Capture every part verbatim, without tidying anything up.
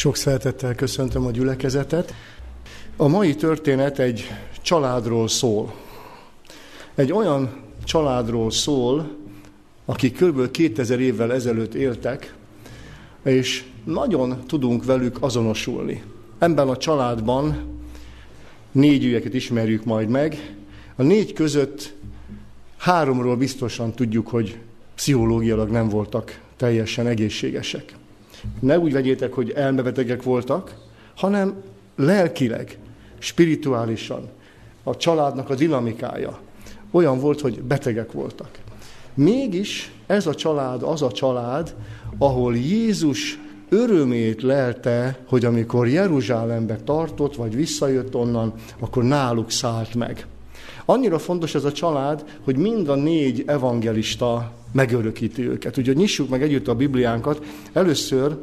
Sok szeretettel köszöntöm a gyülekezetet. A mai történet egy családról szól. Egy olyan családról szól, akik kb. kétezer évvel ezelőtt éltek, és nagyon tudunk velük azonosulni. Ebben a családban négy ügyeket ismerjük majd meg. A négy között háromról biztosan tudjuk, hogy pszichológiailag nem voltak teljesen egészségesek. Ne úgy vegyétek, hogy elmebetegek voltak, hanem lelkileg, spirituálisan a családnak a dinamikája olyan volt, hogy betegek voltak. Mégis ez a család az a család, ahol Jézus örömét lelte, hogy amikor Jeruzsálembe tartott, vagy visszajött onnan, akkor náluk szállt meg. Annyira fontos ez a család, hogy mind a négy evangelista megörökíti őket. Úgyhogy nyissuk meg együtt a Bibliánkat. Először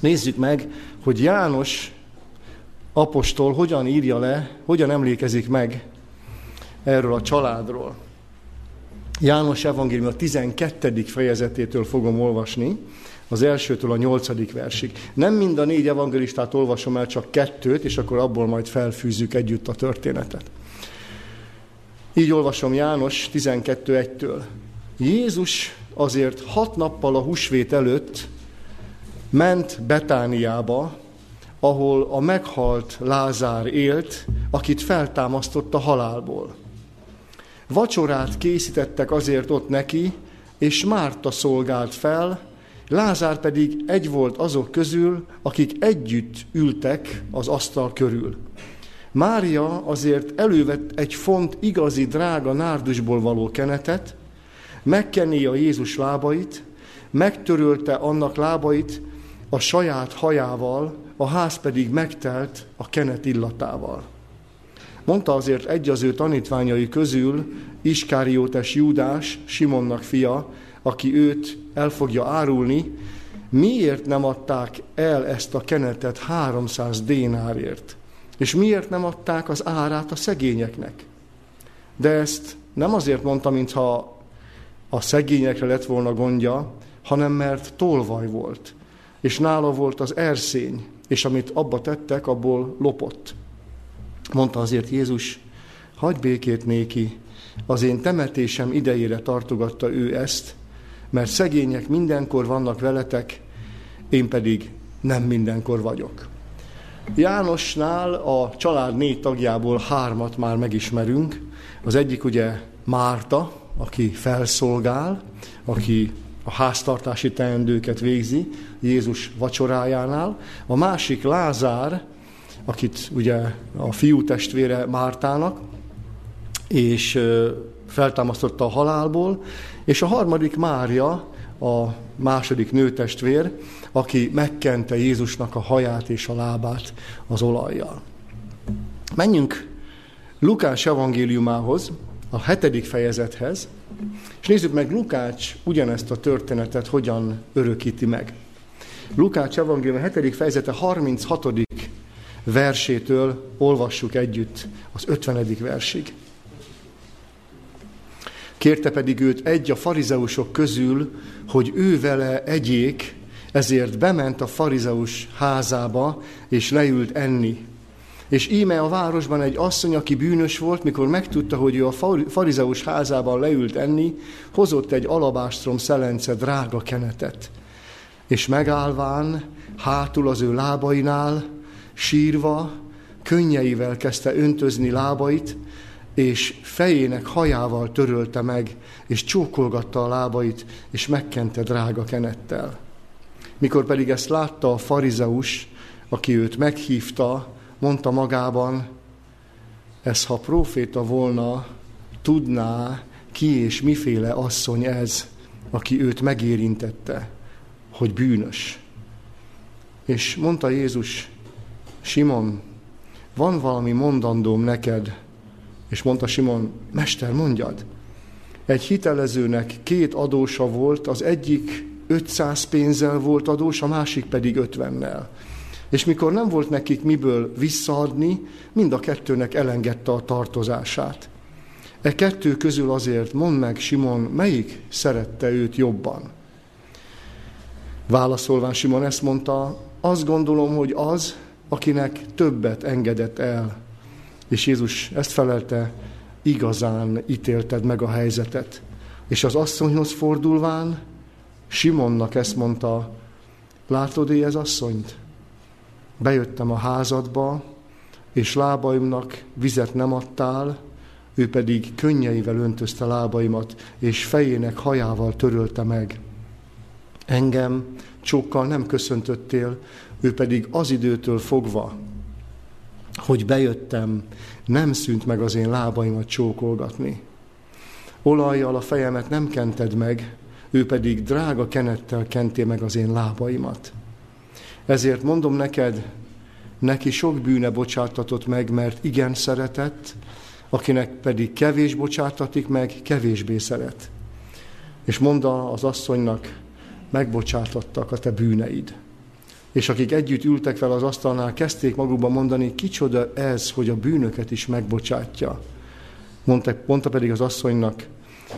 nézzük meg, hogy János apostol hogyan írja le, hogyan emlékezik meg erről a családról. János evangélium a tizenkettedik fejezetétől fogom olvasni, az elsőtől a nyolcadik versig. Nem mind a négy evangelistát olvasom el, csak kettőt, és akkor abból majd felfűzzük együtt a történetet. Így olvasom János tizenkettő egytől. Jézus azért hat nappal a húsvét előtt ment Betániába, ahol a meghalt Lázár élt, akit feltámasztott a halálból. Vacsorát készítettek azért ott neki, és Márta szolgált fel, Lázár pedig egy volt azok közül, akik együtt ültek az asztal körül. Mária azért elővett egy font igazi, drága nárdusból való kenetet, megkenné a Jézus lábait, megtörölte annak lábait a saját hajával, a ház pedig megtelt a kenet illatával. Mondta azért egy az ő tanítványai közül, Iskáriótes Júdás, Simonnak fia, aki őt el fogja árulni, miért nem adták el ezt a kenetet háromszáz dénárért? És miért nem adták az árát a szegényeknek? De ezt nem azért mondta, mintha a szegényekre lett volna gondja, hanem mert tolvaj volt, és nála volt az erszény, és amit abba tettek, abból lopott. Mondta azért Jézus, hagyj békét néki, az én temetésem idejére tartogatta ő ezt, mert szegények mindenkor vannak veletek, én pedig nem mindenkor vagyok. Jánosnál a család négy tagjából hármat már megismerünk. Az egyik ugye Márta, aki felszolgál, aki a háztartási teendőket végzi Jézus vacsorájánál. A másik Lázár, akit ugye a fiú testvére Mártának, és feltámasztotta a halálból. És a harmadik Mária, a második nőtestvér, aki megkente Jézusnak a haját és a lábát az olajjal. Menjünk Lukács evangéliumához, a hetedik fejezethez, és nézzük meg, Lukács ugyanezt a történetet hogyan örökíti meg. Lukács evangélium a hetedik fejezete harminchatodik versétől olvassuk együtt az ötvenedik versig. Kérte pedig őt egy a farizeusok közül, hogy ő vele egyék, ezért bement a farizeus házába, és leült enni. És íme a városban egy asszony, aki bűnös volt, mikor megtudta, hogy ő a farizeus házában leült enni, hozott egy alabástrom szelence drága kenetet. És megállván, hátul az ő lábainál, sírva, könnyeivel kezdte öntözni lábait, és fejének hajával törölte meg, és csókolgatta a lábait, és megkente drága kenettel. Mikor pedig ezt látta a farizeus, aki őt meghívta, mondta magában, ez ha próféta volna, tudná, ki és miféle asszony ez, aki őt megérintette, hogy bűnös. És mondta Jézus, Simon, van valami mondandóm neked, és mondta Simon, mester, mondjad. Egy hitelezőnek két adósa volt, az egyik ötszáz pénzzel volt adós, a másik pedig ötvennel. És mikor nem volt nekik miből visszaadni, mind a kettőnek elengedte a tartozását. E kettő közül azért mondd meg, Simon, melyik szerette őt jobban? Válaszolván Simon ezt mondta, azt gondolom, hogy az, akinek többet engedett el, és Jézus ezt felelte, igazán ítélted meg a helyzetet. És az asszonyhoz fordulván, Simonnak ezt mondta, látod éhez asszonyt? Bejöttem a házadba, és lábaimnak vizet nem adtál, ő pedig könnyeivel öntözte lábaimat, és fejének hajával törölte meg. Engem csókkal nem köszöntöttél, ő pedig az időtől fogva, hogy bejöttem, nem szűnt meg az én lábaimat csókolgatni. Olajjal a fejemet nem kented meg, ő pedig drága kenettel kenté meg az én lábaimat. Ezért mondom neked, neki sok bűne bocsátatott meg, mert igen szeretett, akinek pedig kevés bocsátatik meg, kevésbé szeret. És mondta az asszonynak, megbocsátattak a te bűneid. És akik együtt ültek vele az asztalnál, kezdték magukban mondani, kicsoda ez, hogy a bűnöket is megbocsátja. Mondta, mondta pedig az asszonynak,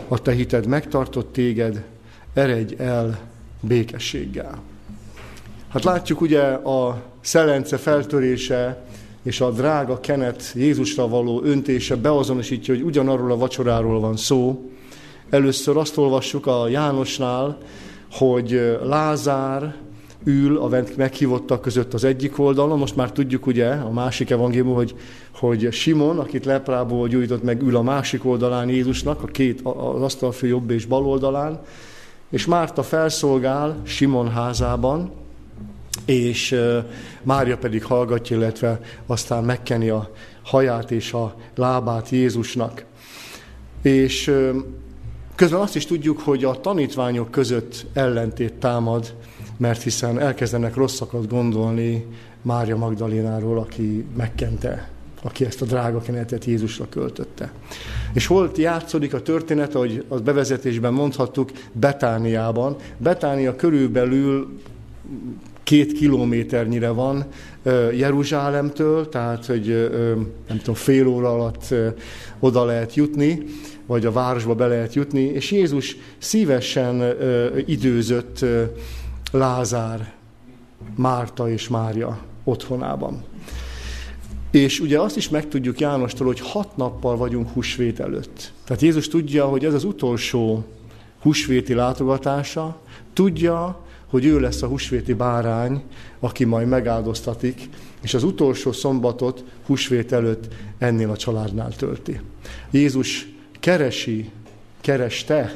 a te hited megtartott téged, eredj el békességgel. Hát látjuk ugye a szelence feltörése és a drága kenet Jézusra való öntése beazonosítja, hogy ugyanarról a vacsoráról van szó. Először azt olvassuk a Jánosnál, hogy Lázár ül a meghívottak között az egyik oldalon, most már tudjuk ugye a másik evangélium, hogy, hogy Simon, akit leprából gyújtott meg, ül a másik oldalán Jézusnak, a két az asztalfő jobb és bal oldalán, és Márta felszolgál Simon házában, és Mária pedig hallgatja, illetve aztán megkeni a haját és a lábát Jézusnak. És közben azt is tudjuk, hogy a tanítványok között ellentét támad, mert hiszen elkezdenek rosszakat gondolni Mária Magdalénáról, aki megkente, aki ezt a drága kenetet Jézusra költötte. És hol játszódik a történet, ahogy a bevezetésben mondhattuk, Betániában. Betánia körülbelül két kilométernyire van Jeruzsálemtől, tehát hogy nem tudom, fél óra alatt oda lehet jutni, vagy a városba be lehet jutni, és Jézus szívesen időzött Lázár, Márta és Mária otthonában. És ugye azt is megtudjuk Jánostól, hogy hat nappal vagyunk húsvét előtt. Tehát Jézus tudja, hogy ez az utolsó húsvéti látogatása, tudja, hogy ő lesz a húsvéti bárány, aki majd megáldoztatik, és az utolsó szombatot húsvét előtt ennél a családnál tölti. Jézus keresi, kereste,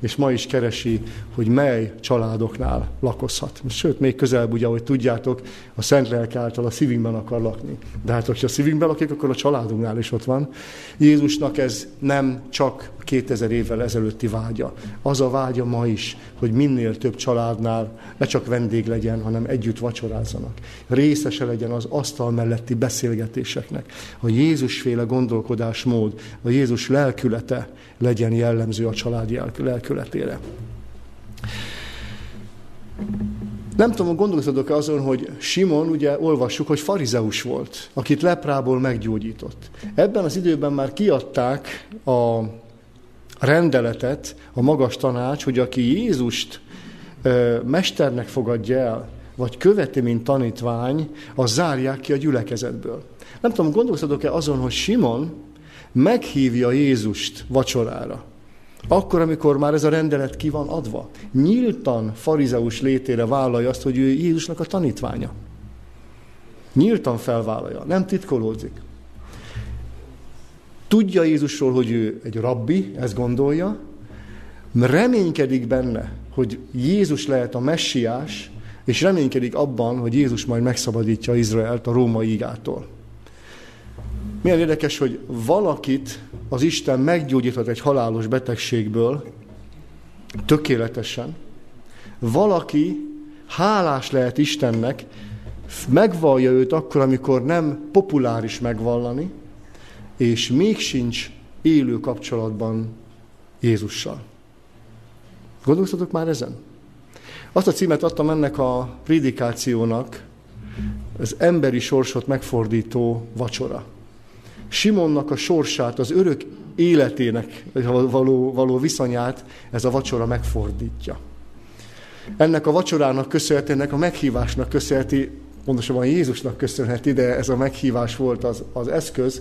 és ma is keresi, hogy mely családoknál lakozhat. Sőt, még közelebb, ugye, ahogy tudjátok, a Szent Lelk által a szívünkben akar lakni. De hát, hogyha a szívünkben lakik, akkor a családunknál is ott van. Jézusnak ez nem csak kétezer évvel ezelőtti vágya. Az a vágya ma is, hogy minél több családnál ne csak vendég legyen, hanem együtt vacsorázzanak. Részese legyen az asztal melletti beszélgetéseknek. A Jézusféle gondolkodásmód, a Jézus lelkülete legyen jellemző a családi lelkületére. Nem tudom, gondolkodok-e azon, hogy Simon, ugye olvassuk, hogy farizeus volt, akit leprából meggyógyított. Ebben az időben már kiadták a rendeletet, a magas tanács, hogy aki Jézust ö, mesternek fogadja el, vagy követi, mint tanítvány, az zárják ki a gyülekezetből. Nem tudom, gondolkodok-e azon, hogy Simon meghívja Jézust vacsorára. Akkor, amikor már ez a rendelet ki van adva, nyíltan farizeus létére vállalja azt, hogy ő Jézusnak a tanítványa. Nyíltan felvállalja, nem titkolózik. Tudja Jézusról, hogy ő egy rabbi, ezt gondolja, reménykedik benne, hogy Jézus lehet a messiás, és reménykedik abban, hogy Jézus majd megszabadítja Izraelt a római igától. Milyen érdekes, hogy valakit az Isten meggyógyíthat egy halálos betegségből tökéletesen. Valaki hálás lehet Istennek, megvallja őt akkor, amikor nem populáris megvallani, és még sincs élő kapcsolatban Jézussal. Gondolkoztatok már ezen? Azt a címet adtam ennek a prédikációnak, az emberi sorsot megfordító vacsora. Simonnak a sorsát, az örök életének való, való viszonyát ez a vacsora megfordítja. Ennek a vacsorának köszönheti, ennek a meghívásnak köszönheti, pontosabban Jézusnak köszönheti, de ez a meghívás volt az, az eszköz,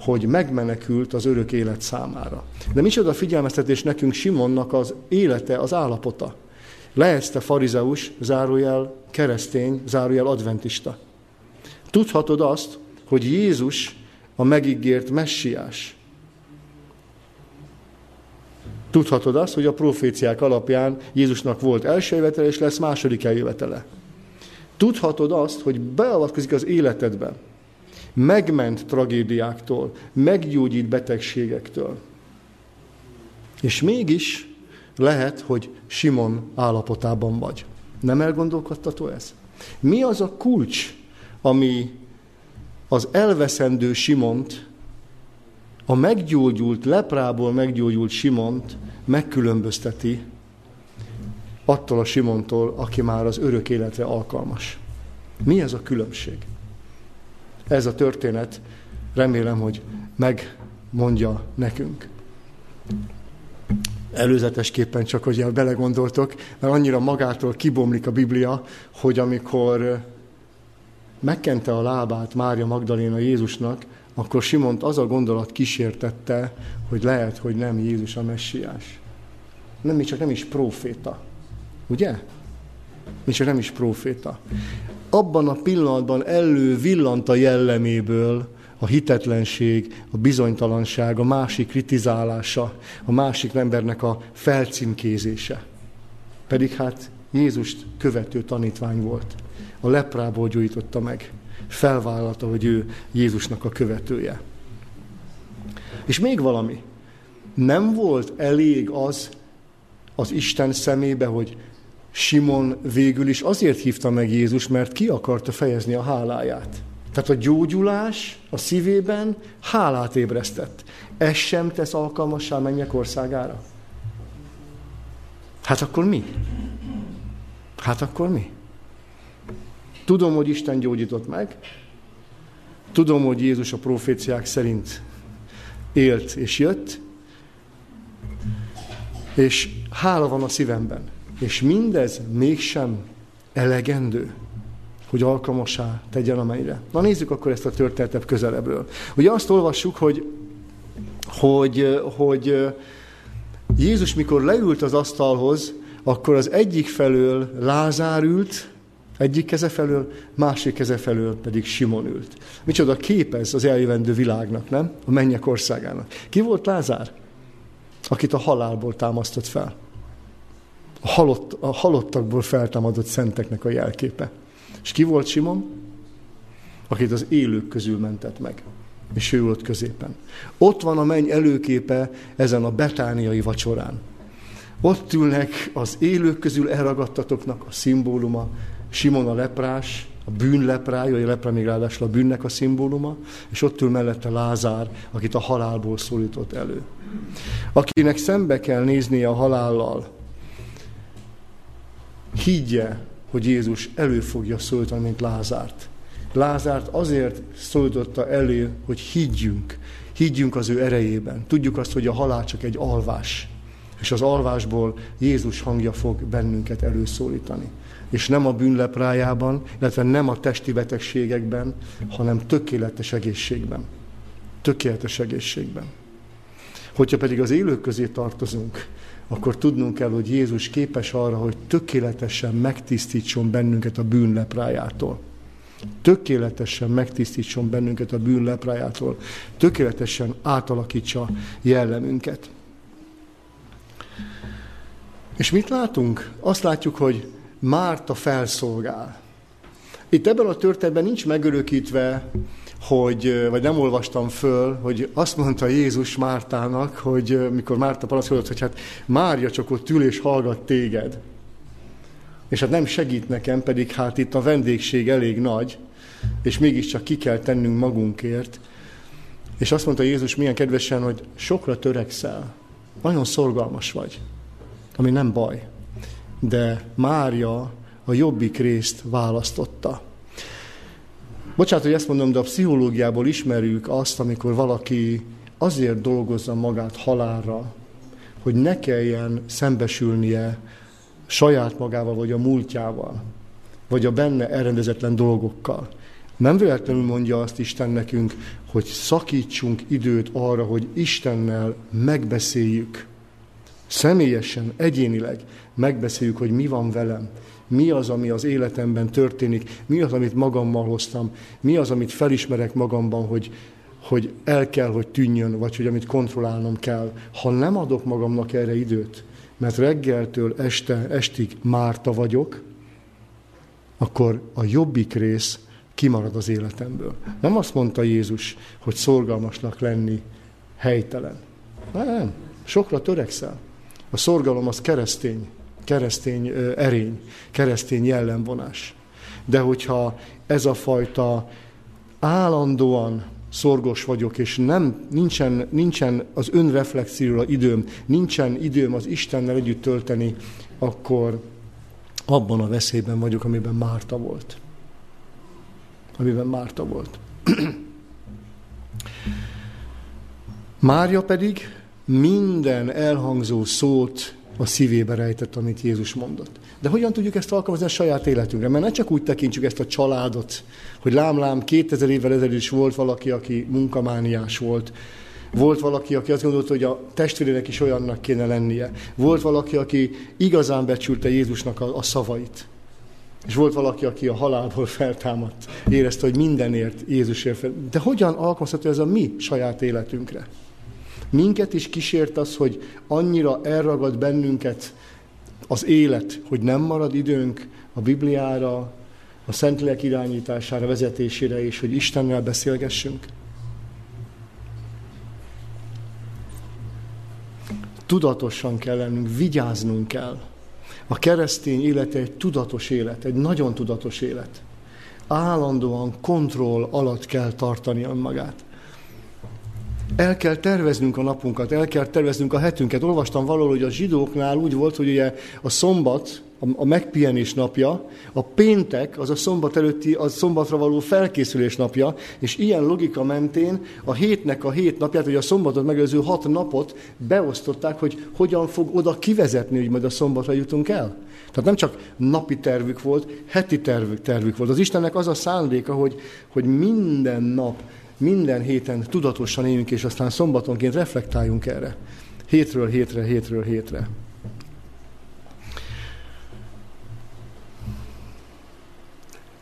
hogy megmenekült az örök élet számára. De micsoda figyelmeztetés nekünk Simonnak az élete, az állapota. Lehezte farizeus, zárójel keresztény, zárójel adventista. Tudhatod azt, hogy Jézus a megígért messiás. Tudhatod azt, hogy a proféciák alapján Jézusnak volt első jövetele, és lesz második eljövetele. Tudhatod azt, hogy beavatkozik az életedben. Megment tragédiáktól, meggyógyít betegségektől. És mégis lehet, hogy Simon állapotában vagy. Nem elgondolkodtató ez? Mi az a kulcs, ami az elveszendő Simont, a meggyógyult, leprából meggyógyult Simont megkülönbözteti attól a Simontól, aki már az örök életre alkalmas? Mi ez a különbség? Ez a történet, remélem, hogy megmondja nekünk. Előzetesképpen csak, hogy belegondoltok, mert annyira magától kibomlik a Biblia, hogy amikor megkente a lábát Mária Magdaléna Jézusnak, akkor Simont az a gondolat kísértette, hogy lehet, hogy nem Jézus a messiás. Nem, mi csak nem is próféta. Ugye? Mi csak nem is próféta. Abban a pillanatban elővillant a jelleméből a hitetlenség, a bizonytalanság, a másik kritizálása, a másik embernek a felcímkézése. Pedig hát Jézust követő tanítvány volt. A leprából gyógyította meg. Felvállalta, hogy ő Jézusnak a követője. És még valami. Nem volt elég az az Isten szemébe, hogy Simon végül is azért hívta meg Jézus, mert ki akarta fejezni a háláját. Tehát a gyógyulás a szívében hálát ébresztett. Ez sem tesz alkalmassá mennyek országára? Hát akkor mi? Hát akkor mi? Tudom, hogy Isten gyógyított meg. Tudom, hogy Jézus a proféciák szerint élt és jött. És hála van a szívemben. És mindez mégsem elegendő, hogy alkalmassá tegyen a mennyre. Na nézzük akkor ezt a történetet közelebbről. Ugye azt olvassuk, hogy, hogy, hogy Jézus mikor leült az asztalhoz, akkor az egyik felől Lázár ült, egyik keze felől, másik keze felől pedig Simon ült. Micsoda kép ez az eljövendő világnak, nem? A mennyek országának. Ki volt Lázár? Akit a halálból támasztott fel. A, halott, a halottakból feltámadott szenteknek a jelképe. És ki volt Simon? Akit az élők közül mentett meg. És ő ült középen. Ott van a menny előképe ezen a betániai vacsorán. Ott ülnek az élők közül elragadtatoknak a szimbóluma, Simon a leprás, a bűn leprája, a lepra még ráadásul a bűnnek a szimbóluma, és ott ül mellette Lázár, akit a halálból szólított elő. Akinek szembe kell néznie a halállal, higgye, hogy Jézus elő fogja szólítani, mint Lázárt. Lázárt azért szólította elő, hogy higgyünk, higgyünk az ő erejében. Tudjuk azt, hogy a halál csak egy alvás, és az alvásból Jézus hangja fog bennünket előszólítani. És nem a bűnleprájában, illetve nem a testi betegségekben, hanem tökéletes egészségben. Tökéletes egészségben. Hogyha pedig az élők közé tartozunk, akkor tudnunk kell, hogy Jézus képes arra, hogy tökéletesen megtisztítson bennünket a bűnleprájától. Tökéletesen megtisztítson bennünket a bűnleprájától. Tökéletesen átalakítsa jellemünket. És mit látunk? Azt látjuk, hogy Márta felszolgál. Itt ebben a történetben nincs megörökítve, hogy, vagy nem olvastam föl, hogy azt mondta Jézus Mártának, hogy mikor Márta panaszkodott, hogy hát Mária csak ott ül és hallgat téged. És hát nem segít nekem, pedig hát itt a vendégség elég nagy, és mégiscsak ki kell tennünk magunkért. És azt mondta Jézus milyen kedvesen, hogy sokra törekszel, nagyon szorgalmas vagy, ami nem baj. De Mária a jobbik részt választotta. Bocsánat, hogy ezt mondom, de a pszichológiából ismerjük azt, amikor valaki azért dolgozza magát halálra, hogy ne kelljen szembesülnie saját magával, vagy a múltjával, vagy a benne elrendezetlen dolgokkal. Nem véletlenül mondja azt Isten nekünk, hogy szakítsunk időt arra, hogy Istennel megbeszéljük. Személyesen, egyénileg megbeszéljük, hogy mi van velem, mi az, ami az életemben történik, mi az, amit magammal hoztam, mi az, amit felismerek magamban, hogy, hogy el kell, hogy tűnjön, vagy hogy amit kontrollálnom kell. Ha nem adok magamnak erre időt, mert reggeltől este, estig márta vagyok, akkor a jobbik rész kimarad az életemből. Nem azt mondta Jézus, hogy szorgalmasnak lenni helytelen. Nem, sokra törekszel. A szorgalom az keresztény, keresztény erény, keresztény jellemvonás. De hogyha ez a fajta állandóan szorgos vagyok, és nem, nincsen, nincsen az önreflexióra időm, nincsen időm az Istennel együtt tölteni, akkor abban a veszélyben vagyok, amiben Márta volt. Amiben Márta volt. Mária pedig minden elhangzó szót a szívébe rejtett, amit Jézus mondott. De hogyan tudjuk ezt alkalmazni a saját életünkre? Mert ne csak úgy tekintsük ezt a családot, hogy lám-lám, kétezer évvel ezelőtt is volt valaki, aki munkamániás volt. Volt valaki, aki azt gondolta, hogy a testvérének is olyannak kéne lennie. Volt valaki, aki igazán becsülte Jézusnak a, a szavait. És volt valaki, aki a halálból feltámadt, érezte, hogy mindenért Jézusért fel. De hogyan alkalmazható ez a mi saját életünkre? Minket is kísért az, hogy annyira elragad bennünket az élet, hogy nem marad időnk a Bibliára, a Szentlélek irányítására, vezetésére is, hogy Istennel beszélgessünk. Tudatosan kell lennünk, vigyáznunk kell. A keresztény élete egy tudatos élet, egy nagyon tudatos élet. Állandóan kontroll alatt kell tartani önmagát. El kell terveznünk a napunkat, el kell terveznünk a hetünket. Olvastam valahol, hogy a zsidóknál úgy volt, hogy ugye a szombat, a megpihenés napja, a péntek, az a szombat előtti, a szombatra való felkészülés napja, és ilyen logika mentén a hétnek a hét napját, vagy a szombatot megelőző hat napot beosztották, hogy hogyan fog oda kivezetni, hogy majd a szombatra jutunk el. Tehát nem csak napi tervük volt, heti tervük, tervük volt. Az Istennek az a szándéka, hogy, hogy minden nap, minden héten tudatosan éljünk, és aztán szombatonként reflektáljunk erre. Hétről hétre, hétről hétre.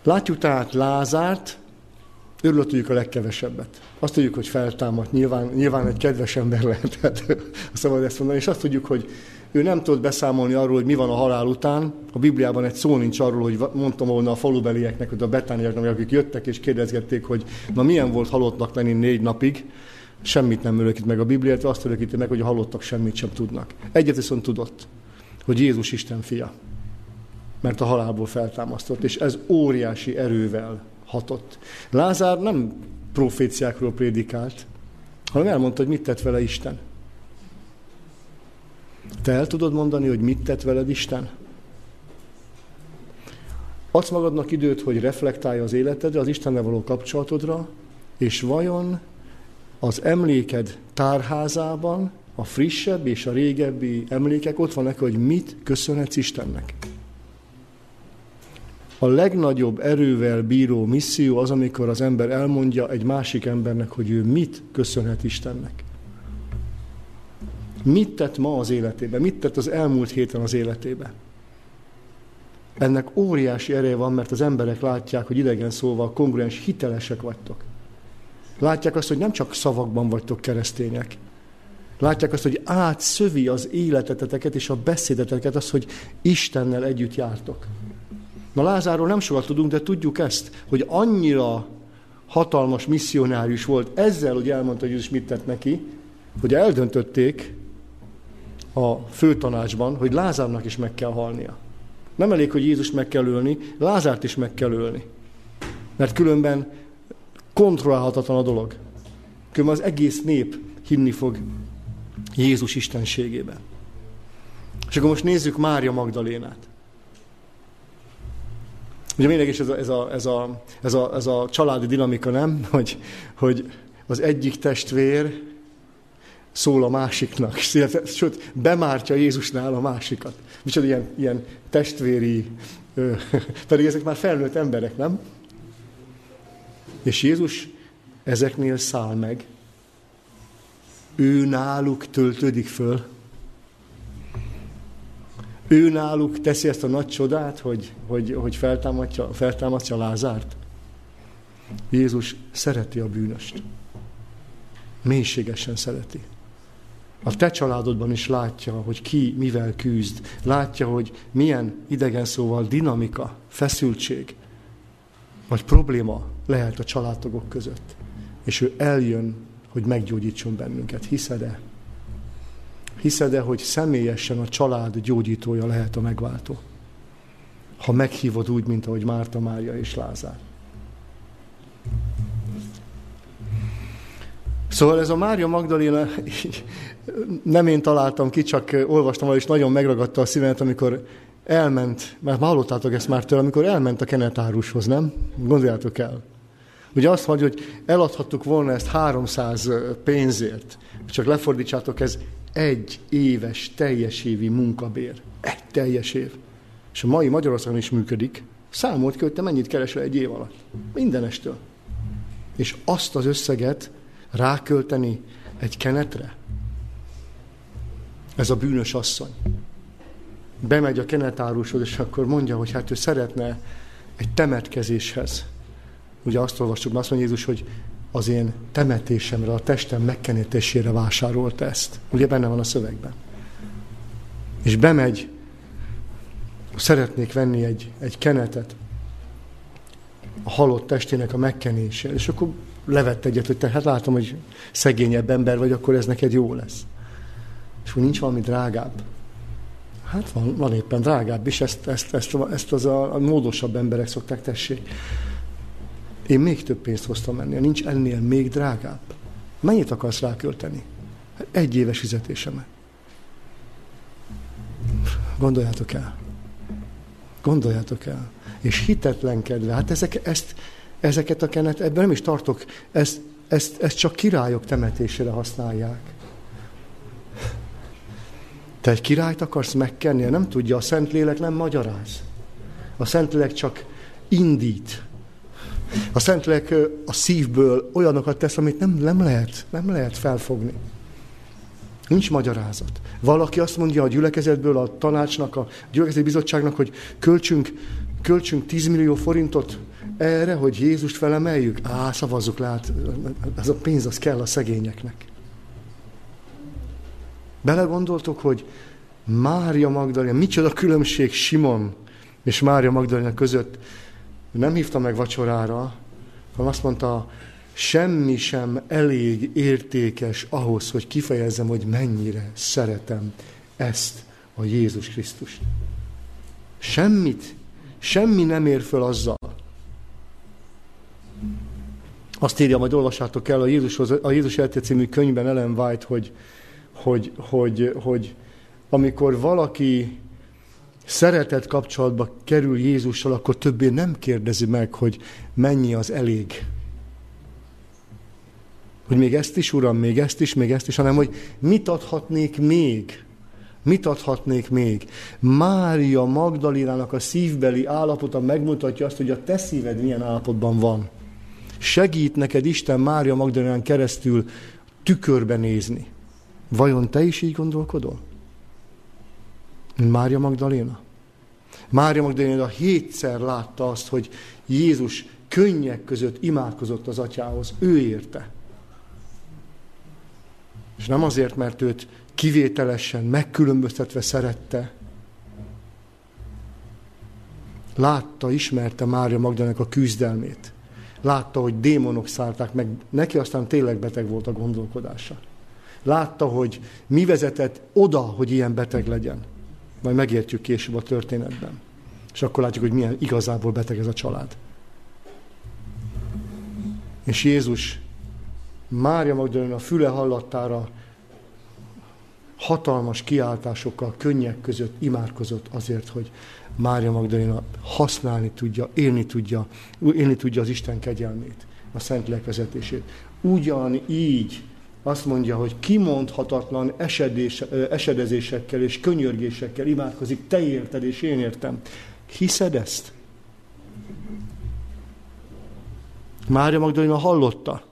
Látjuk tehát Lázárt, örülök tudjuk a legkevesebbet. Azt tudjuk, hogy feltámadt, nyilván, nyilván egy kedves ember lehetett, szabad ezt mondani, és azt tudjuk, hogy ő nem tudott beszámolni arról, hogy mi van a halál után. A Bibliában egy szó nincs arról, hogy mondtam volna a falubelieknek, a betániaknak, akik jöttek és kérdezgették, hogy na milyen volt halottnak lenni négy napig. Semmit nem örökít meg a Biblia, illetve azt örökíti meg, hogy a halottak semmit sem tudnak. Egyet viszont tudott, hogy Jézus Isten fia, mert a halálból feltámasztott, és ez óriási erővel hatott. Lázár nem proféciákról prédikált, hanem elmondta, hogy mit tett vele Isten. Te el tudod mondani, hogy mit tett veled Isten? Adsz magadnak időt, hogy reflektálj az életedre, az Istennel való kapcsolatodra, és vajon az emléked tárházában a frissebb és a régebbi emlékek ott vannak, hogy mit köszönhetsz Istennek? A legnagyobb erővel bíró misszió az, amikor az ember elmondja egy másik embernek, hogy ő mit köszönhet Istennek. Mit tett ma az életébe? Mit tett az elmúlt héten az életébe? Ennek óriási ereje van, mert az emberek látják, hogy idegen szóval kongruens, hitelesek vagytok. Látják azt, hogy nem csak szavakban vagytok keresztények. Látják azt, hogy átszövi az életeteteket és a beszédeteket az, hogy Istennel együtt jártok. Na Lázárról nem sokat tudunk, de tudjuk ezt, hogy annyira hatalmas misszionárius volt ezzel, hogy elmondta, hogy Jézus mit tett neki, hogy eldöntötték a főtanácsban, hogy Lázárnak is meg kell halnia. Nem elég, hogy Jézus meg kell ölni, Lázárt is meg kell ölni. Mert különben kontrollálhatatlan a dolog. Különben az egész nép hinni fog Jézus istenségében. És akkor most nézzük Mária Magdalénát. Ugye mindegy is ez a, ez, a, ez, a, ez, a, ez a családi dinamika, nem? Hogy, hogy az egyik testvér szól a másiknak, sőt, bemártja Jézusnál a másikat. Micsoda ilyen, ilyen testvéri, ö, pedig ezek már felnőtt emberek, nem? És Jézus ezeknél száll meg. Ő náluk töltődik föl. Ő náluk teszi ezt a nagy csodát, hogy, hogy, hogy feltámadja, feltámadja Lázárt. Jézus szereti a bűnöst. Mélységesen szereti. A te családodban is látja, hogy ki mivel küzd. Látja, hogy milyen idegen szóval dinamika, feszültség, vagy probléma lehet a családtagok között. És ő eljön, hogy meggyógyítson bennünket. Hiszed-e? Hiszed-e, hogy személyesen a család gyógyítója lehet a megváltó? Ha meghívod úgy, mint ahogy Márta, Mária és Lázár. Szóval ez a Mária Magdaléna, nem én találtam ki, csak olvastam el, és nagyon megragadta a szívemet, amikor elment, mert hallottátok ezt már tőle, amikor elment a kenetárushoz, nem? Gondoljátok el. Ugye azt mondja, hogy eladhattuk volna ezt háromszáz pénzért, csak lefordítsátok, ez egy éves, teljes évi munkabér. Egy teljes év. És a mai Magyarországon is működik. Számolt ki, hogy te mennyit keresel egy év alatt. Mindenestől. És azt az összeget rákölteni egy kenetre? Ez a bűnös asszony. Bemegy a kenetárushoz, és akkor mondja, hogy hát ő szeretne egy temetkezéshez. Ugye azt olvastuk, azt mondja Jézus, hogy az én temetésemre, a testem megkenetésére vásárolta ezt. Ugye benne van a szövegben. És bemegy, szeretnék venni egy, egy kenetet a halott testének a megkenésére. És akkor levett egyet, hogy te, hát látom, hogy szegényebb ember vagy, akkor ez neked jó lesz. És hogy nincs valami drágább. Hát van, van éppen drágább is, ezt, ezt, ezt, ezt az a, a módosabb emberek szokták, tessék. Én még több pénzt hoztam ennél, nincs ennél még drágább. Mennyit akarsz rákölteni? Hát egy éves fizetésemet. Gondoljátok el. Gondoljátok el. És hitetlenkedve, hát ezek, ezt, ezeket a kenet, ebben nem is tartok, ezt, ezt, ezt csak királyok temetésére használják. Te egy királyt akarsz megkenni? Nem tudja, a Szentlélek nem magyaráz. A Szentlélek csak indít. A Szentlélek a szívből olyanokat tesz, amit nem, nem lehet, nem lehet felfogni. Nincs magyarázat. Valaki azt mondja a gyülekezetből, a tanácsnak, a gyülekezeti bizottságnak, hogy költsünk, költsünk tíz millió forintot erre, hogy Jézust felemeljük. Á, szavazzuk le, hát ez a pénz, az kell a szegényeknek. Belegondoltok, hogy Mária Magdalena, micsoda különbség Simon és Mária Magdalena között. Nem hívta meg vacsorára, hanem azt mondta, semmi sem elég értékes ahhoz, hogy kifejezzem, hogy mennyire szeretem ezt a Jézus Krisztust. Semmit, semmi nem ér föl azzal. Azt írja, majd olvassátok el a Jézushoz, a Jézus élete című könyvben Ellen White, hogy, hogy, hogy, hogy amikor valaki szeretett kapcsolatba kerül Jézussal, akkor többé nem kérdezi meg, hogy mennyi az elég. Hogy még ezt is, Uram, még ezt is, még ezt is, hanem hogy mit adhatnék még? Mit adhatnék még? Mária Magdalénának a szívbeli állapota megmutatja azt, hogy a te szíved milyen állapotban van. Segít neked Isten Mária Magdalénán keresztül tükörbe nézni. Vajon te is így gondolkodol? Mária Magdaléna. Mária Magdaléna hétszer látta azt, hogy Jézus könnyek között imádkozott az atyához. Ő érte. És nem azért, mert őt kivételesen, megkülönböztetve szerette. Látta, ismerte Mária Magdalénának a küzdelmét. Látta, hogy démonok szállták meg. Neki aztán tényleg beteg volt a gondolkodása. Látta, hogy mi vezetett oda, hogy ilyen beteg legyen. Majd megértjük később a történetben. És akkor látjuk, hogy milyen igazából beteg ez a család. És Jézus Mária Magdalena füle hallattára hatalmas kiáltásokkal, könnyek között imádkozott azért, hogy Mária Magdalena használni tudja, élni tudja, élni tudja az Isten kegyelmét, a Szentlélek vezetését. Ugyanígy Azt mondja, hogy kimondhatatlan esedés, esedezésekkel és könyörgésekkel imádkozik, te érted és én értem. Hiszed ezt? Mária Magdalena hallotta.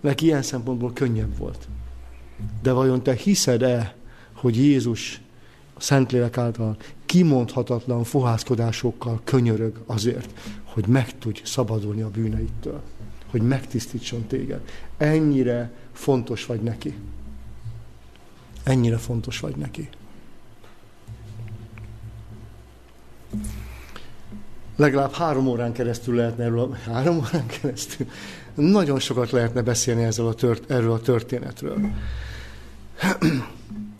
Neki ilyen szempontból könnyebb volt. De vajon te hiszed-e, hogy Jézus a Szentlélek által kimondhatatlan fohászkodásokkal könyörög azért, hogy meg tudj szabadulni a bűneittől, hogy megtisztítson téged. Ennyire fontos vagy neki. Ennyire fontos vagy neki. Legalább három órán keresztül lehetne erről a... Három órán keresztül? Nagyon sokat lehetne beszélni ezzel a tört, erről a történetről.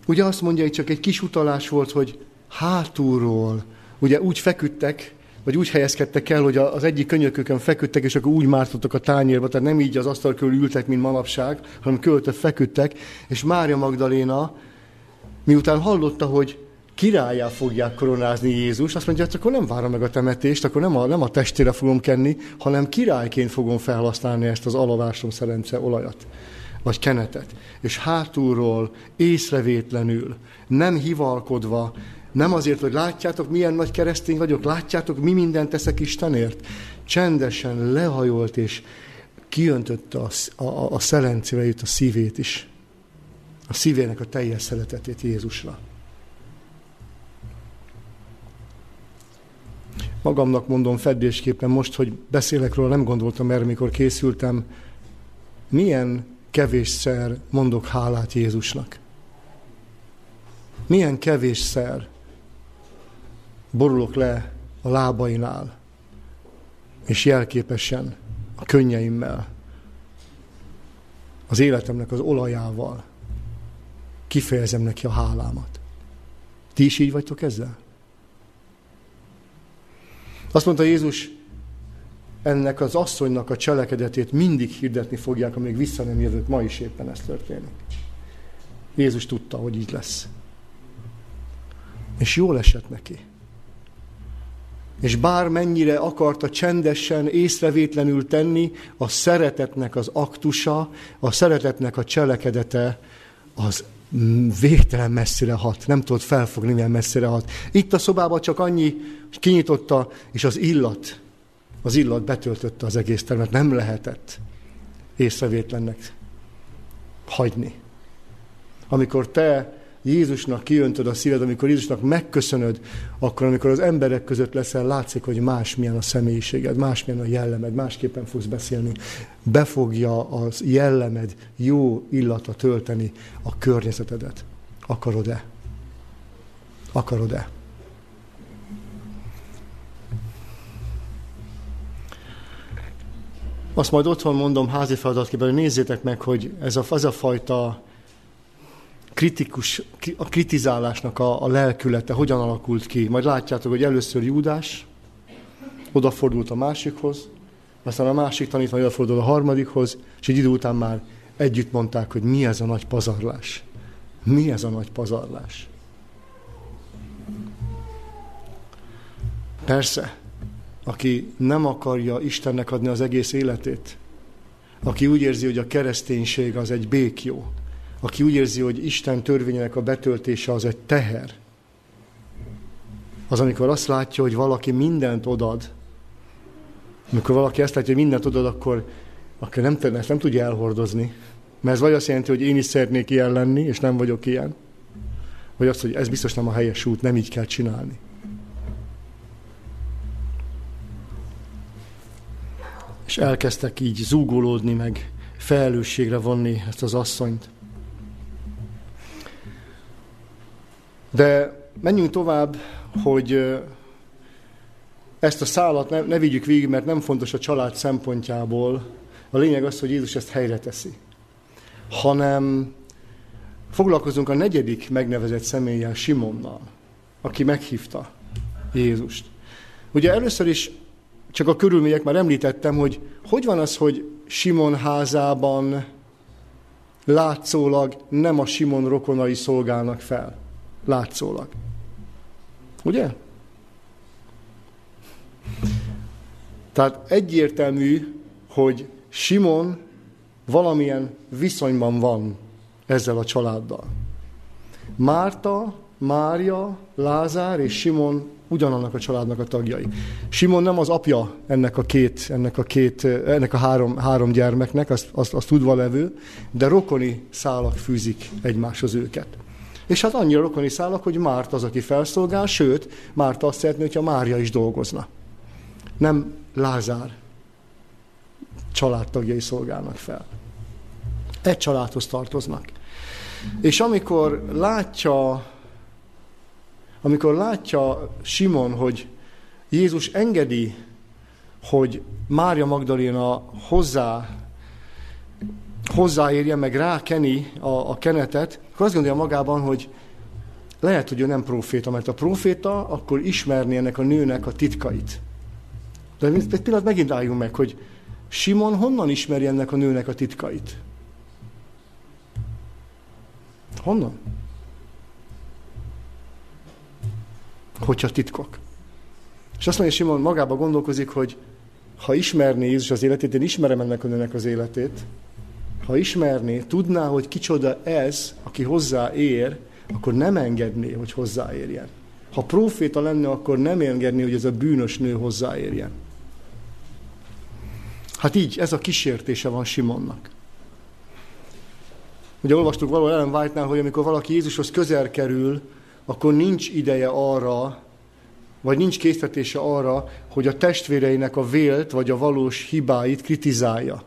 Ugye azt mondja, itt csak egy kis utalás volt, hogy hátulról, ugye úgy feküdtek, vagy úgy helyezkedtek el, hogy az egyik könyökökön feküdtek, és akkor úgy mártottak a tányérba, tehát nem így az asztal körül ültek, mint manapság, hanem körülötte feküdtek, és Mária Magdaléna, miután hallotta, hogy királlyá fogják koronázni Jézus, azt mondja, hogy akkor nem várom meg a temetést, akkor nem a, nem a testére fogom kenni, hanem királyként fogom felhasználni ezt az alavásom szerence olajat, vagy kenetet. És hátulról, észrevétlenül, nem hivalkodva, nem azért, hogy látjátok, milyen nagy keresztény vagyok, látjátok, mi mindent teszek Istenért. Csendesen lehajolt, és kiöntötte a, a, a szelencére jut a szívét is. A szívének a teljes szeretetét Jézusra. Magamnak mondom feddésképpen most, hogy beszélek róla, nem gondoltam, mert mikor készültem, milyen kevésszer mondok hálát Jézusnak. Milyen kevésszer borulok le a lábainál, és jelképesen a könnyeimmel, az életemnek az olajával kifejezem neki a hálámat. Ti is így vagytok ezzel? Azt mondta Jézus, ennek az asszonynak a cselekedetét mindig hirdetni fogják, amíg vissza nem jövök, ma is éppen ez történik. Jézus tudta, hogy így lesz. És jól esett neki. És bármennyire akarta csendesen, észrevétlenül tenni, a szeretetnek az aktusa, a szeretetnek a cselekedete az végtelen messzire hat. Nem tudod felfogni, milyen messzire hat. Itt a szobában csak annyi, kinyitotta, és az illat, az illat betöltötte az egész termet. Nem lehetett észrevétlennek hagyni. Amikor te Jézusnak kiöntöd a szíved, amikor Jézusnak megköszönöd, akkor amikor az emberek között leszel, látszik, hogy másmilyen a személyiséged, másmilyen a jellemed, másképpen fogsz beszélni. Be fogja az jellemed jó illata tölteni a környezetedet. Akarod-e? Akarod-e? Azt majd otthon mondom házi feladatképpen, hogy nézzétek meg, hogy ez a, ez a fajta kritikus, a kritizálásnak a, a lelkülete hogyan alakult ki. Majd látjátok, hogy először Júdás odafordult a másikhoz, aztán a másik tanítvány odafordul a harmadikhoz, és egy idő után már együtt mondták, hogy mi ez a nagy pazarlás. Mi ez a nagy pazarlás? Persze, aki nem akarja Istennek adni az egész életét, aki úgy érzi, hogy a kereszténység az egy békjó, aki úgy érzi, hogy Isten törvényének a betöltése az egy teher, az amikor azt látja, hogy valaki mindent odad, amikor valaki azt látja, hogy mindent odad, akkor, akkor nem, ezt nem tudja elhordozni. Mert ez vagy azt jelenti, hogy én is szeretnék ilyen lenni, és nem vagyok ilyen, vagy azt, hogy ez biztos nem a helyes út, nem így kell csinálni. És elkezdtek így zúgolódni meg, felelősségre vonni ezt az asszonyt. De menjünk tovább, hogy ezt a szálat ne, ne vigyük végig, mert nem fontos a család szempontjából. A lényeg az, hogy Jézus ezt helyre teszi. Hanem foglalkozunk a negyedik megnevezett személlyel, Simonnal, aki meghívta Jézust. Ugye először is csak a körülmények már említettem, hogy hogy van az, hogy Simon házában látszólag nem a Simon rokonai szolgálnak fel. Látszólag. Ugye? Tehát egyértelmű, hogy Simon valamilyen viszonyban van ezzel a családdal. Márta, Mária, Lázár és Simon ugyanannak a családnak a tagjai. Simon nem az apja ennek a két, ennek a, két, ennek a három, három gyermeknek, azt, azt, azt tudva levő, de rokoni szálak fűzik egymáshoz őket. És hát annyira rokoni szálak, hogy Márta az, aki felszolgál, sőt, Márta azt szeretné, hogyha Mária is dolgozna. Nem Lázár családtagjai szolgálnak fel. Egy családhoz tartoznak. És amikor látja, amikor látja Simon, hogy Jézus engedi, hogy Mária Magdaléna hozzá, hozzáérje, meg rákeni a, a kenetet, akkor azt gondolja magában, hogy lehet, hogy ő nem próféta, mert a próféta akkor ismerné ennek a nőnek a titkait. De egy pillanat megint álljunk meg, hogy Simon honnan ismeri ennek a nőnek a titkait? Honnan? Hogyha titkok. És azt mondja, Simon magába gondolkozik, hogy ha ismerné Jézus az életét, én ismerem ennek a nőnek az életét, ha ismerné, tudná, hogy kicsoda ez, aki hozzáér, akkor nem engedné, hogy hozzáérjen. Ha próféta lenne, akkor nem engedné, hogy ez a bűnös nő hozzáérjen. Hát így, ez a kísértése van Simonnak. Ugye olvastuk valahol Ellen White-nál, hogy amikor valaki Jézushoz közel kerül, akkor nincs ideje arra, vagy nincs késztetése arra, hogy a testvéreinek a vélt vagy a valós hibáit kritizálja.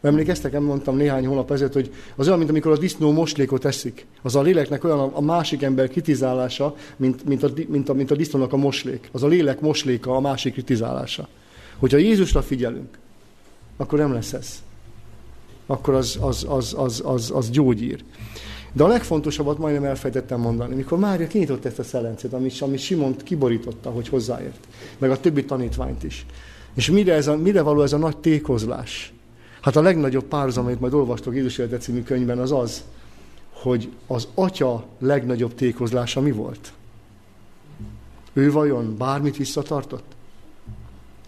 Emlékeztek, nem mondtam néhány hónap ezelőtt, hogy az olyan, mint amikor a disznó moslékot eszik. Az a léleknek olyan a másik ember kritizálása, mint, mint, a, mint, a, mint a disznónak a moslék. Az a lélek mosléka a másik kritizálása. Hogyha Jézusra figyelünk, akkor nem lesz ez. Akkor az, az, az, az, az, az gyógyír. De a legfontosabbat majdnem elfelejtettem mondani. Mikor Mária kinyitott ezt a szelencét, amit, amit Simont kiborította, hogy hozzáért. Meg a többi tanítványt is. És mire, ez a, mire való ez a nagy tékozlás? Hát a legnagyobb párhuzam, amit majd olvastok Jézus Élete című könyvben, az az, hogy az atya legnagyobb tékozlása mi volt? Ő vajon bármit visszatartott?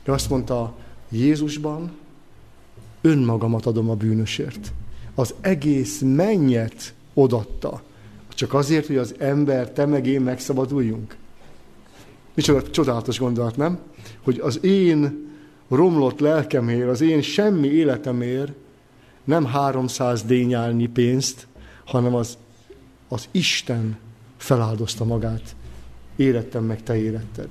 Ő azt mondta, Jézusban önmagamat adom a bűnösért. Az egész mennyet odatta. Csak azért, hogy az ember, te meg én megszabaduljunk. Micsoda csodálatos gondolat, nem? Hogy az én romlott lelkemért, az én semmi életemért nem háromszáz dényálnyi pénzt, hanem az, az Isten feláldozta magát. Érettem meg, te éretted.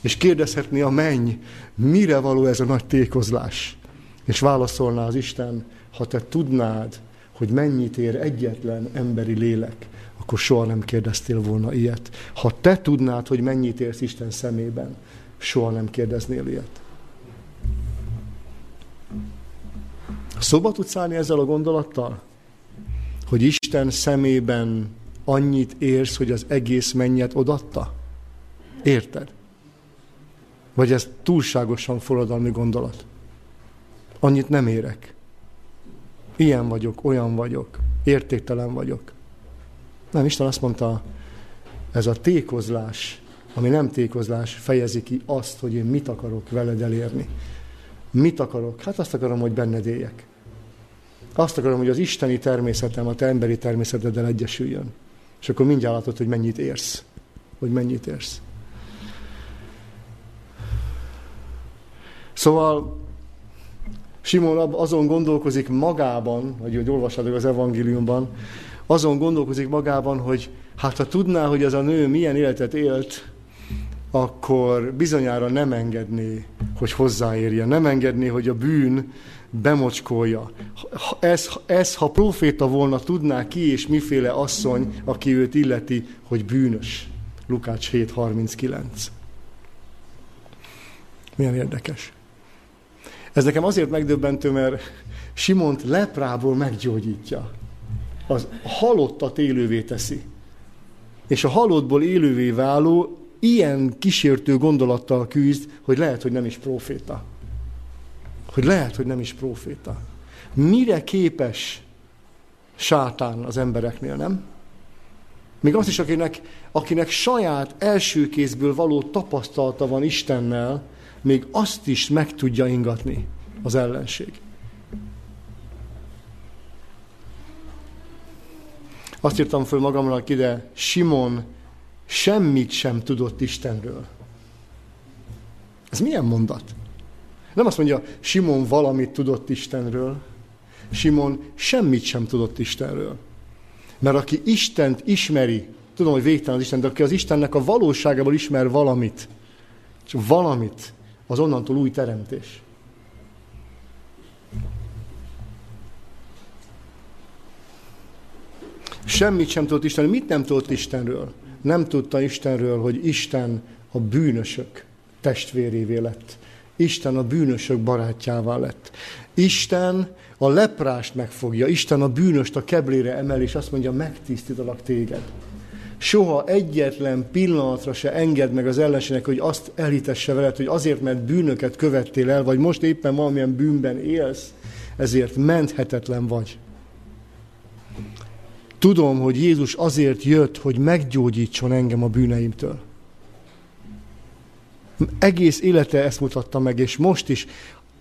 És kérdezhetné a menny, mire való ez a nagy tékozlás? És válaszolná az Isten, ha te tudnád, hogy mennyit ér egyetlen emberi lélek, akkor soha nem kérdeztél volna ilyet. Ha te tudnád, hogy mennyit érsz Isten szemében, soha nem kérdeznél ilyet. Szóba tudsz állni ezzel a gondolattal? Hogy Isten szemében annyit érsz, hogy az egész mennyet odatta? Érted? Vagy ez túlságosan forradalmi gondolat? Annyit nem érek. Ilyen vagyok, olyan vagyok, értéktelen vagyok. Nem, Isten azt mondta, ez a tékozlás, ami nem tékozlás, fejezi ki azt, hogy én mit akarok veled elérni. Mit akarok? Hát azt akarom, hogy benned éljek. Azt akarom, hogy az isteni természetem a te emberi természeteddel egyesüljön. És akkor mindjárt látod, hogy mennyit érsz. Hogy mennyit érsz. Szóval Simon azon gondolkozik magában, vagy hogy olvassátok az evangéliumban, azon gondolkozik magában, hogy hát ha tudná, hogy ez a nő milyen életet élt, akkor bizonyára nem engedné, hogy hozzáérje, nem engedné, hogy a bűn bemocskolja. Ez, ez ha próféta volna, tudná ki és miféle asszony, aki őt illeti, hogy bűnös. Lukács hét harminckilenc. Milyen érdekes. Ez nekem azért megdöbbentő, mert Simont leprából meggyógyítja. Az halottat élővé teszi. És a halottból élővé váló ilyen kísértő gondolattal küzd, hogy lehet, hogy nem is próféta. Hogy lehet, hogy nem is próféta. Mire képes sátán az embereknél, nem? Még azt is, akinek, akinek saját első kézből való tapasztalata van Istennel, még azt is meg tudja ingatni az ellenség. Azt írtam föl magamnak ide, Simon semmit sem tudott Istenről. Ez milyen mondat? Nem azt mondja, Simon valamit tudott Istenről. Simon semmit sem tudott Istenről. Mert aki Istent ismeri, tudom, hogy végtelen az Isten, de aki az Istennek a valóságából ismer valamit, csak valamit, az onnantól új teremtés. Semmit sem tudott Istenről. Mit nem tudott Istenről? Nem tudta Istenről, hogy Isten a bűnösök testvérévé lett. Isten a bűnösök barátjává lett. Isten a leprást megfogja, Isten a bűnöst a keblére emel, és azt mondja, megtisztítalak téged. Soha egyetlen pillanatra se engedd meg az ellenségnek, hogy azt elhitesse veled, hogy azért, mert bűnöket követtél el, vagy most éppen valamilyen bűnben élsz, ezért menthetetlen vagy. Tudom, hogy Jézus azért jött, hogy meggyógyítson engem a bűneimtől. Egész élete ezt mutatta meg, és most is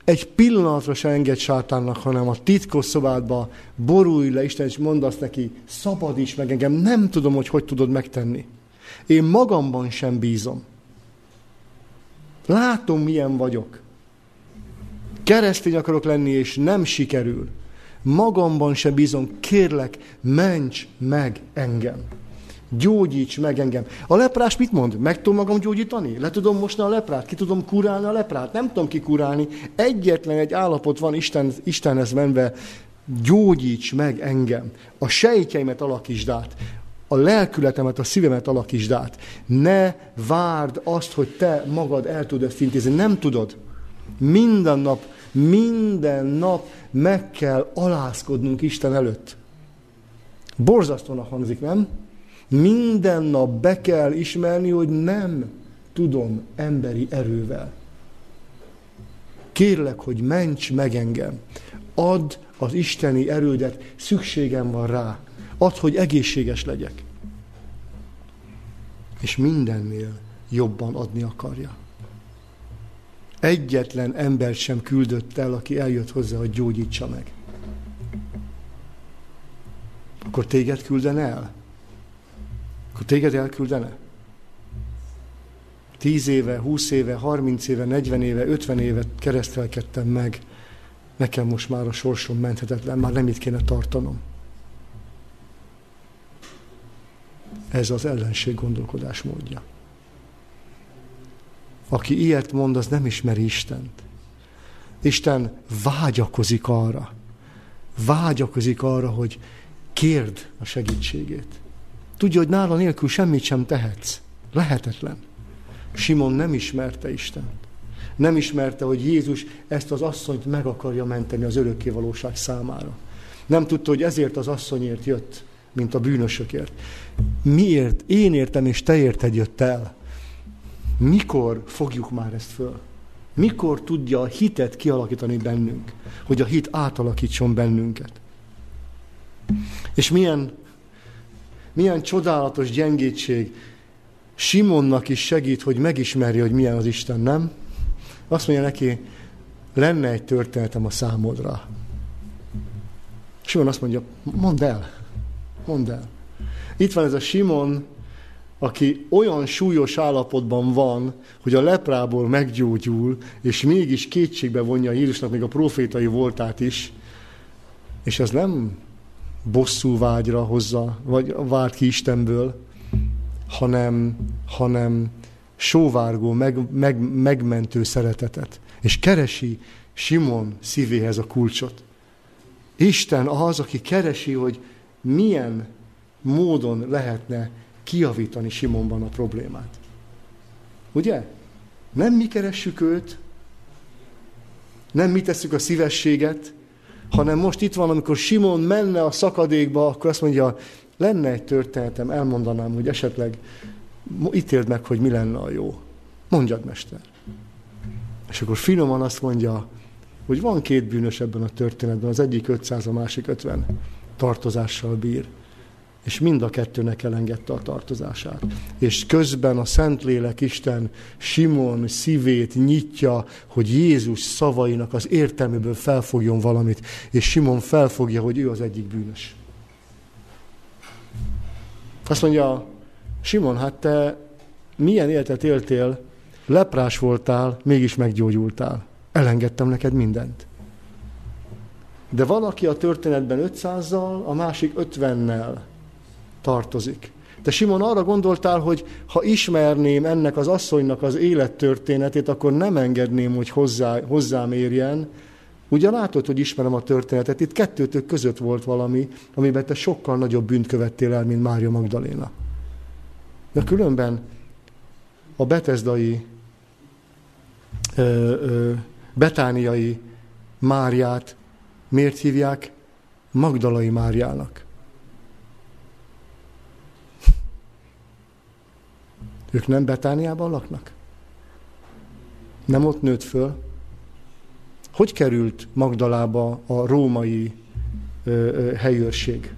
egy pillanatra se enged sátánnak, hanem a titkos szobádba borulj le, Isten, és mondd azt neki, szabadíts meg engem, nem tudom, hogy hogy tudod megtenni. Én magamban sem bízom. Látom, milyen vagyok. Keresztény akarok lenni, és nem sikerül. Magamban sem bízom, kérlek, ments meg engem. Gyógyíts meg engem. A leprás mit mond? Meg tudom magam gyógyítani? Le tudom mosni a leprát? Ki tudom kurálni a leprát? Nem tudom kikurálni. Egyetlen egy állapot van Isten, Istenhez menve. Gyógyíts meg engem. A sejtjeimet alakítsd át. A lelkületemet, a szívemet alakítsd át. Ne várd azt, hogy te magad el tudod ezt intézni. Nem tudod. Minden nap, minden nap meg kell alázkodnunk Isten előtt. Borzasztónak hangzik, nem? Minden nap be kell ismerni, hogy nem tudom emberi erővel. Kérlek, hogy ments meg engem. Add az isteni erődet, szükségem van rá. Add, hogy egészséges legyek. És mindennél jobban adni akarja. Egyetlen embert sem küldött el, aki eljött hozzá, hogy gyógyítsa meg. Akkor téged külden el? Akkor téged elküldene? Tíz éve, húsz éve, harminc éve, negyven éve, ötven éve keresztelkedtem meg. Nekem most már a sorsom menthetetlen, már nem itt kéne tartanom. Ez az ellenség gondolkodás módja. Aki ilyet mond, az nem ismeri Istent. Isten vágyakozik arra. Vágyakozik arra, hogy kérd a segítségét. Tudja, hogy nála nélkül semmit sem tehetsz. Lehetetlen. Simon nem ismerte Istent. Nem ismerte, hogy Jézus ezt az asszonyt meg akarja menteni az örökkévalóság számára. Nem tudta, hogy ezért az asszonyért jött, mint a bűnösökért. Miért? Én értem, és te érted jött el. Mikor fogjuk már ezt föl? Mikor tudja a hitet kialakítani bennünk? Hogy a hit átalakítson bennünket. És milyen Milyen csodálatos gyengétség. Simonnak is segít, hogy megismerje, hogy milyen az Isten, nem? Azt mondja neki, lenne egy történetem a számodra. Simon azt mondja, mondd el, mondd el. Itt van ez a Simon, aki olyan súlyos állapotban van, hogy a leprából meggyógyul, és mégis kétségbe vonja Jézusnak még a profétai voltát is, és ez nem bosszú vágyra hozza, vagy várt ki Istenből, hanem, hanem sóvárgó, meg, meg, megmentő szeretetet. És keresi Simon szívéhez a kulcsot. Isten az, aki keresi, hogy milyen módon lehetne kijavítani Simonban a problémát. Ugye? Nem mi keressük őt, nem mi tesszük a szívességet, hanem most itt van, amikor Simon menne a szakadékba, akkor azt mondja, lenne egy történetem, elmondanám, hogy esetleg ítéld meg, hogy mi lenne a jó. Mondjad, mester. És akkor finoman azt mondja, hogy van két bűnös ebben a történetben, az egyik ötszáz, a másik ötven tartozással bír. És mind a kettőnek elengedte a tartozását. És közben a Szentlélek Isten Simon szívét nyitja, hogy Jézus szavainak az értelméből felfogjon valamit, és Simon felfogja, hogy ő az egyik bűnös. Azt mondja, Simon, hát te milyen életet éltél, leprás voltál, mégis meggyógyultál. Elengedtem neked mindent. De van, aki a történetben ötszázzal, a másik ötvennel tartozik. Te, Simon, arra gondoltál, hogy ha ismerném ennek az asszonynak az élettörténetét, akkor nem engedném, hogy hozzá, hozzám érjen. Ugye látod, hogy ismerem a történetet. Itt kettőtök között volt valami, amiben te sokkal nagyobb bűnt követtél el, mint Mária Magdaléna. De különben a betesdai, ö, ö, betániai Máriát miért hívják Magdalai Máriának? Ők nem Betániában laknak? Nem ott nőtt föl? Hogy került Magdalába a római ö, ö, helyőrség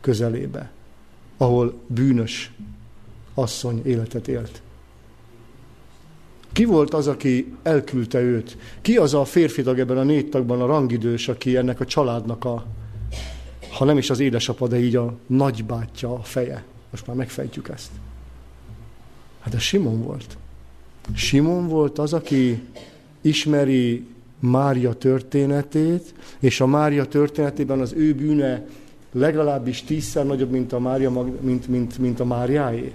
közelébe, ahol bűnös asszony életet élt? Ki volt az, aki elküldte őt? Ki az a férfi tag ebben a négy tagban, a rangidős, aki ennek a családnak a, ha nem is az édesapa, de így a nagybátyja, a feje? Most már megfejtjük ezt. Hát ez Simon volt. Simon volt az, aki ismeri Mária történetét, és a Mária történetében az ő bűne legalábbis tízszer nagyobb, mint a, Mária, mint, mint, mint a Máriáé.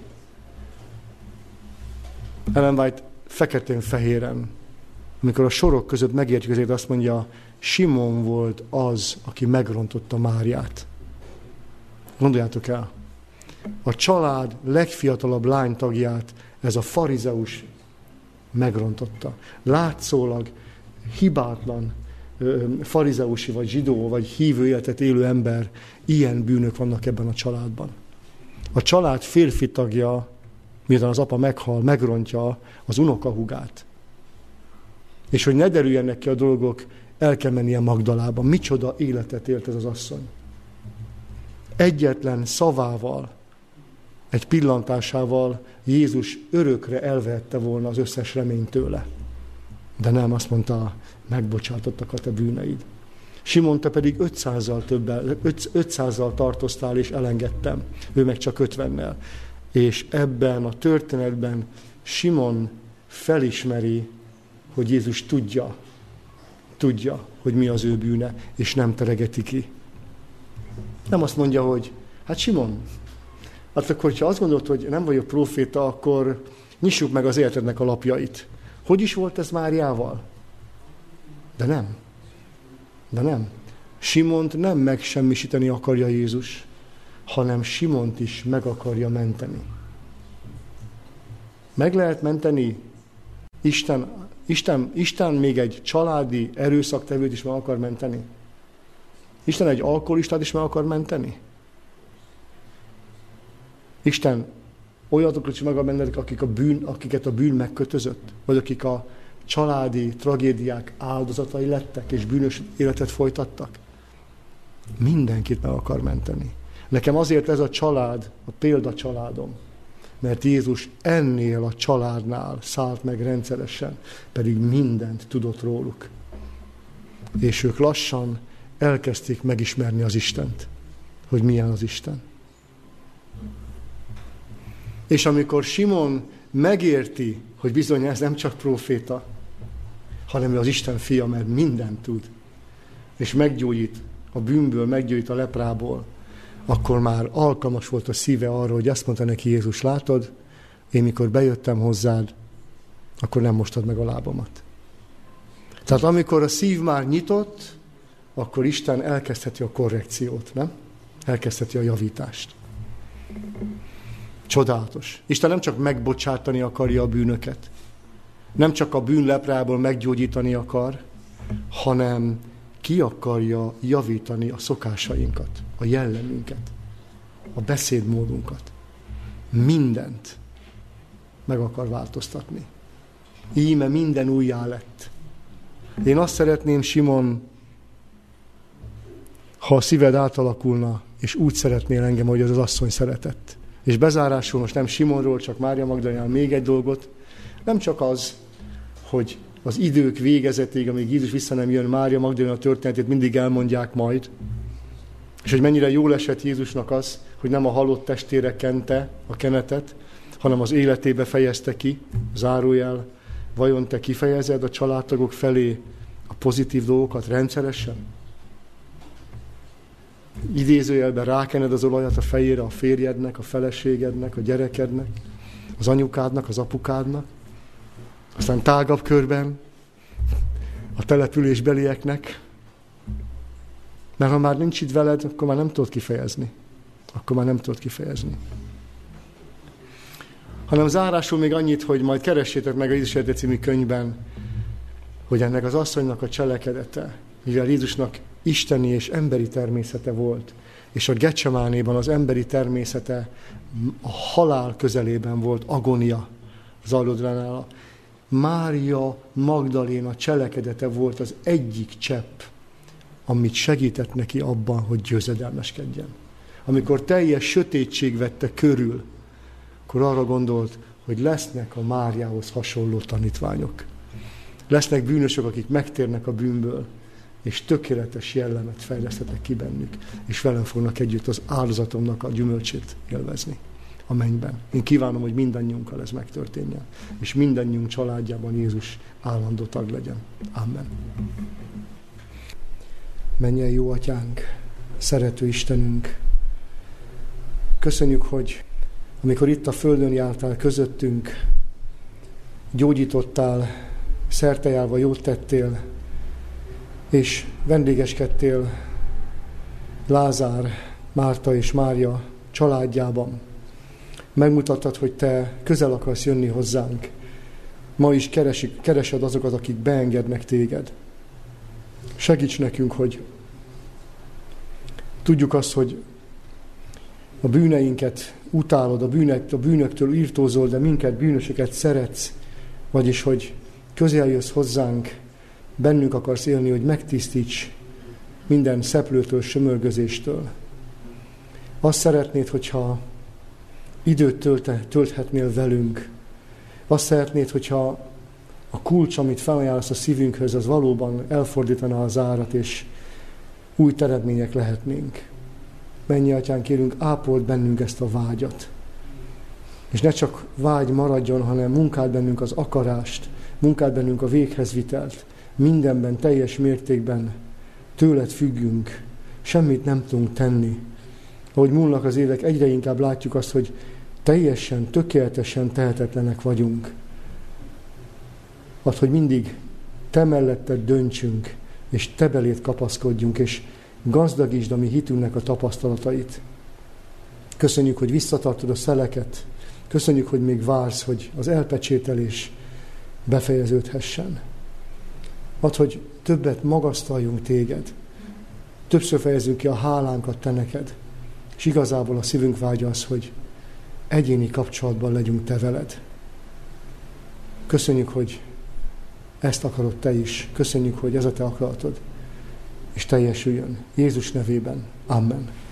Ellen White feketén-fehéren, amikor a sorok között megértjük ezért, azt mondja, Simon volt az, aki megrontotta Máriát. Gondoljátok el, a család legfiatalabb lánytagját ez a farizeus megrontotta. Látszólag hibátlan farizeusi, vagy zsidó, vagy hívő életet élő ember, ilyen bűnök vannak ebben a családban. A család férfi tagja, miután az apa meghal, megrontja az unokahúgát. És hogy ne derüljenek ki a dolgok, el kell mennie Magdalába. Micsoda életet élt ez az asszony. Egyetlen szavával, egy pillantásával Jézus örökre elvehette volna az összes reményt tőle. De nem, azt mondta, megbocsátottak a te bűneid. Simon, te pedig ötszázzal többel, ötszázzal tartoztál, és elengedtem. Ő meg csak ötvennel. És ebben a történetben Simon felismeri, hogy Jézus tudja, tudja, hogy mi az ő bűne, és nem teregeti ki. Nem azt mondja, hogy hát Simon, hát akkor, ha azt gondolod, hogy nem vagyok proféta, akkor nyissuk meg az életednek a lapjait. Hogy is volt ez Máriával? De nem. De nem. Simont nem megsemmisíteni akarja Jézus, hanem Simont is meg akarja menteni. Meg lehet menteni? Isten, Isten, Isten még egy családi erőszaktevőt is meg akar menteni? Isten egy alkoholistát is meg akar menteni? Isten olyatokat is meg akar menteni, akik a bűn, akiket a bűn megkötözött? Vagy akik a családi tragédiák áldozatai lettek, és bűnös életet folytattak? Mindenkit meg akar menteni. Nekem azért ez a család, a példacsaládom, mert Jézus ennél a családnál szállt meg rendszeresen, pedig mindent tudott róluk. És ők lassan elkezdték megismerni az Istent, hogy milyen az Isten. És amikor Simon megérti, hogy bizony ez nem csak próféta, hanem ő az Isten fia, mert mindent tud, és meggyógyít a bűnből, meggyógyít a leprából, akkor már alkalmas volt a szíve arra, hogy azt mondta neki Jézus, látod, én mikor bejöttem hozzád, akkor nem mostad meg a lábamat. Tehát amikor a szív már nyitott, akkor Isten elkezdheti a korrekciót, nem? Elkezdheti a javítást. Csodálatos. Isten nem csak megbocsátani akarja a bűnöket, nem csak a bűnleprából meggyógyítani akar, hanem ki akarja javítani a szokásainkat, a jellemünket, a beszédmódunkat. Mindent meg akar változtatni. Íme minden újjá lett. Én azt szeretném, Simon, ha a szíved átalakulna, és úgy szeretnél engem, hogy az az asszony szeretett. És bezárásul most nem Simonról, csak Mária Magdalénáról még egy dolgot. Nem csak az, hogy az idők végezetéig, amíg Jézus vissza nem jön, Mária Magdaléna történetét mindig elmondják majd. És hogy mennyire jól esett Jézusnak az, hogy nem a halott testére kente a kenetet, hanem az életébe fejezte ki, zárójel, vajon te kifejezed a családtagok felé a pozitív dolgokat rendszeresen? Idézőjelben rákened az olajat a fejére a férjednek, a feleségednek, a gyerekednek, az anyukádnak, az apukádnak, aztán tágabb körben a településbelieknek, mert ha már nincs itt veled, akkor már nem tudod kifejezni. Akkor már nem tudod kifejezni. Hanem zárásul még annyit, hogy majd keressétek meg a Jézus Élete című könyvben, hogy ennek az asszonynak a cselekedete, mivel Jézusnak isteni és emberi természete volt, és a Gecsemánéban az emberi természete a halál közelében volt, agónia zajlott le nála. Mária Magdaléna cselekedete volt az egyik csepp, amit segített neki abban, hogy győzedelmeskedjen. Amikor teljes sötétség vette körül, akkor arra gondolt, hogy lesznek a Máriához hasonló tanítványok. Lesznek bűnösök, akik megtérnek a bűnből, és tökéletes jellemet fejlesztetek ki bennük, és velem fognak együtt az áldozatomnak a gyümölcsét élvezni a mennyben. Én kívánom, hogy mindannyiunkkal ez megtörténjen, és mindannyiunk családjában Jézus állandó tag legyen. Amen. Mennyei jó Atyánk, szerető Istenünk, köszönjük, hogy amikor itt a földön jártál közöttünk, gyógyítottál, szertejárva jót tettél, és vendégeskedtél Lázár, Márta és Mária családjában. Megmutattad, hogy te közel akarsz jönni hozzánk. Ma is keresik, keresed azokat, akik beengednek téged. Segíts nekünk, hogy tudjuk azt, hogy a bűneinket utálod, a, bűnet, a bűnöktől írtózol, de minket, bűnösöket szeretsz, vagyis, hogy közel jössz hozzánk, bennünk akarsz élni, hogy megtisztíts minden szeplőtől, sömörgözéstől. Azt szeretnéd, hogyha időt tölte, tölthetnél velünk. Azt szeretnéd, hogyha a kulcs, amit felajánlasz a szívünkhöz, az valóban elfordítaná az árat, és új eredmények lehetnénk. Mennyei Atyán, kérünk, ápold bennünk ezt a vágyat. És ne csak vágy maradjon, hanem munkáld bennünk az akarást, munkáld bennünk a véghezvitelt. Mindenben, teljes mértékben tőled függünk, semmit nem tudunk tenni. Ahogy múlnak az évek, egyre inkább látjuk azt, hogy teljesen, tökéletesen tehetetlenek vagyunk. Az, hogy mindig te melletted döntsünk, és te beléd kapaszkodjunk, és gazdagítsd a mi hitünknek a tapasztalatait. Köszönjük, hogy visszatartod a szeleket. Köszönjük, hogy még vársz, hogy az elpecsételés befejeződhessen. Add, hogy többet magasztaljunk téged. Többször fejezzünk ki a hálánkat te neked. És igazából a szívünk vágya az, hogy egyéni kapcsolatban legyünk te veled. Köszönjük, hogy ezt akarod te is. Köszönjük, hogy ez a te akaratod. És teljesüljön. Jézus nevében. Amen.